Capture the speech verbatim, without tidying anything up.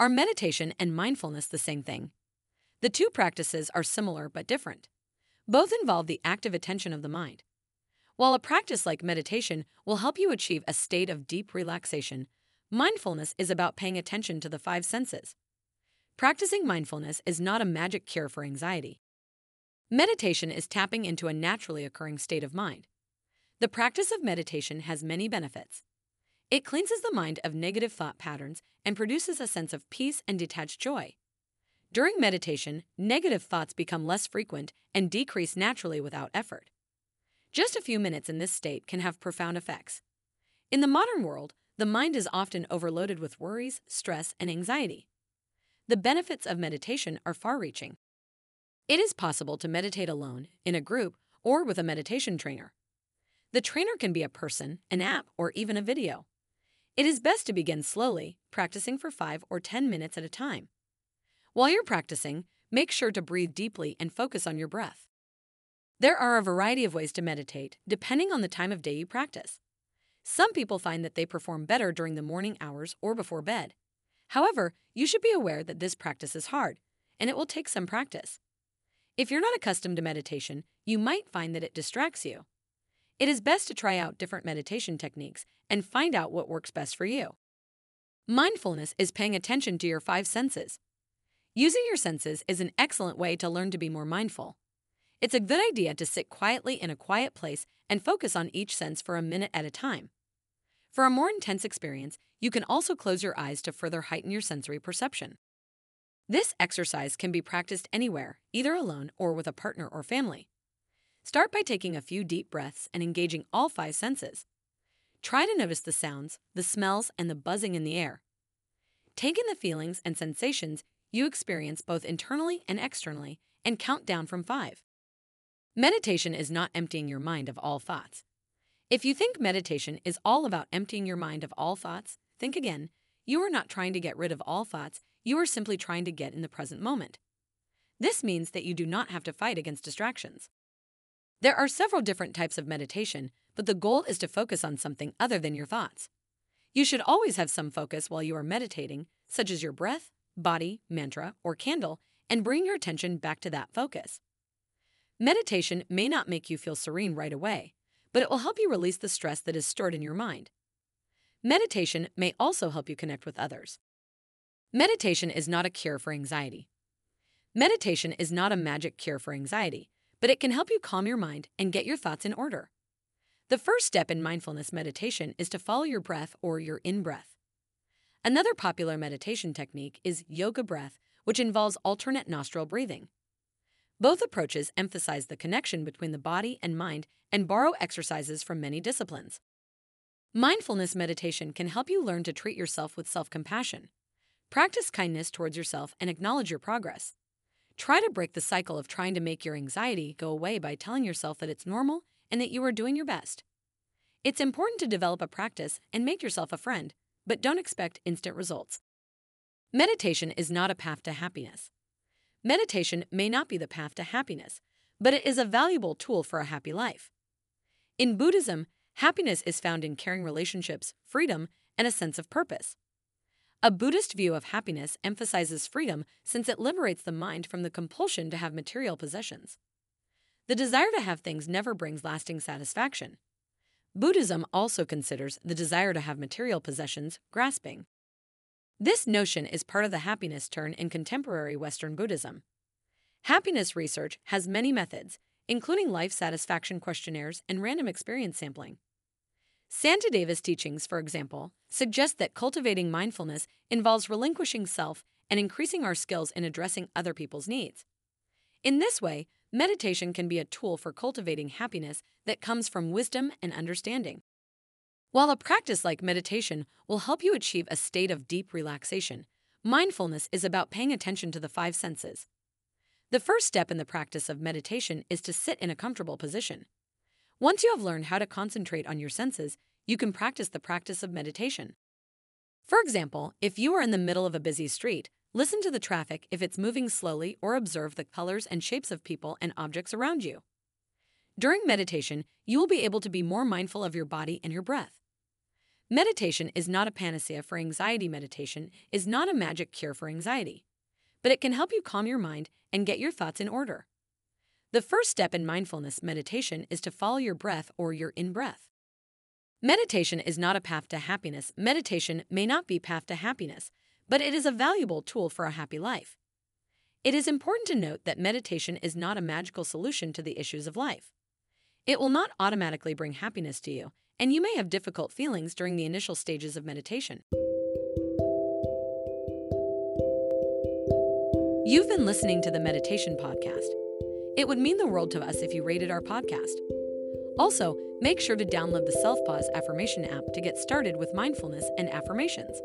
are meditation and mindfulness the same thing? The two practices are similar but different. Both involve the active attention of the mind. While a practice like meditation will help you achieve a state of deep relaxation, mindfulness is about paying attention to the five senses. Practicing mindfulness is not a magic cure for anxiety. Meditation is tapping into a naturally occurring state of mind. The practice of meditation has many benefits. It cleanses the mind of negative thought patterns and produces a sense of peace and detached joy. During meditation, negative thoughts become less frequent and decrease naturally without effort. Just a few minutes in this state can have profound effects. In the modern world, the mind is often overloaded with worries, stress, and anxiety. The benefits of meditation are far-reaching. It is possible to meditate alone, in a group, or with a meditation trainer. The trainer can be a person, an app, or even a video. It is best to begin slowly, practicing for five or ten minutes at a time. While you're practicing, make sure to breathe deeply and focus on your breath. There are a variety of ways to meditate, depending on the time of day you practice. Some people find that they perform better during the morning hours or before bed. However, you should be aware that this practice is hard, and it will take some practice. If you're not accustomed to meditation, you might find that it distracts you. It is best to try out different meditation techniques and find out what works best for you. Mindfulness is paying attention to your five senses. Using your senses is an excellent way to learn to be more mindful. It's a good idea to sit quietly in a quiet place and focus on each sense for a minute at a time. For a more intense experience, you can also close your eyes to further heighten your sensory perception. This exercise can be practiced anywhere, either alone or with a partner or family. Start by taking a few deep breaths and engaging all five senses. Try to notice the sounds, the smells, and the buzzing in the air. Take in the feelings and sensations you experience both internally and externally, and count down from five. Meditation is not emptying your mind of all thoughts. If you think meditation is all about emptying your mind of all thoughts, think again. You are not trying to get rid of all thoughts, you are simply trying to get in the present moment. This means that you do not have to fight against distractions. There are several different types of meditation, but the goal is to focus on something other than your thoughts. You should always have some focus while you are meditating, such as your breath, body, mantra, or candle, and bring your attention back to that focus. Meditation may not make you feel serene right away, but it will help you release the stress that is stored in your mind. Meditation may also help you connect with others. Meditation is not a cure for anxiety. Meditation is not a magic cure for anxiety, but it can help you calm your mind and get your thoughts in order. The first step in mindfulness meditation is to follow your breath or your in-breath. Another popular meditation technique is yoga breath, which involves alternate nostril breathing. Both approaches emphasize the connection between the body and mind and borrow exercises from many disciplines. Mindfulness meditation can help you learn to treat yourself with self-compassion. Practice kindness towards yourself and acknowledge your progress. Try to break the cycle of trying to make your anxiety go away by telling yourself that it's normal and that you are doing your best. It's important to develop a practice and make yourself a friend, but don't expect instant results. Meditation is not a path to happiness. Meditation may not be the path to happiness, but it is a valuable tool for a happy life. In Buddhism, happiness is found in caring relationships, freedom, and a sense of purpose. A Buddhist view of happiness emphasizes freedom since it liberates the mind from the compulsion to have material possessions. The desire to have things never brings lasting satisfaction. Buddhism also considers the desire to have material possessions grasping. This notion is part of the happiness turn in contemporary Western Buddhism. Happiness research has many methods, including life satisfaction questionnaires and random experience sampling. Santideva's teachings, for example, suggest that cultivating mindfulness involves relinquishing self and increasing our skills in addressing other people's needs. In this way, meditation can be a tool for cultivating happiness that comes from wisdom and understanding. While a practice like meditation will help you achieve a state of deep relaxation, Mindfulness is about paying attention to the five senses. The first step in the practice of meditation is to sit in a comfortable position. Once you have learned how to concentrate on your senses, you can practice the practice of meditation. For example, if you are in the middle of a busy street, listen to the traffic if it's moving slowly or observe the colors and shapes of people and objects around you. During meditation, you will be able to be more mindful of your body and your breath. Meditation is not a panacea for anxiety. Meditation is not a magic cure for anxiety, but it can help you calm your mind and get your thoughts in order. The first step in mindfulness meditation is to follow your breath or your in-breath. Meditation is not a path to happiness. Meditation may not be a path to happiness, but it is a valuable tool for a happy life. It is important to note that meditation is not a magical solution to the issues of life. It will not automatically bring happiness to you, and you may have difficult feelings during the initial stages of meditation. You've been listening to the Meditation Podcast. It would mean the world to us if you rated our podcast. Also, make sure to download the SelfPause affirmation app to get started with mindfulness and affirmations.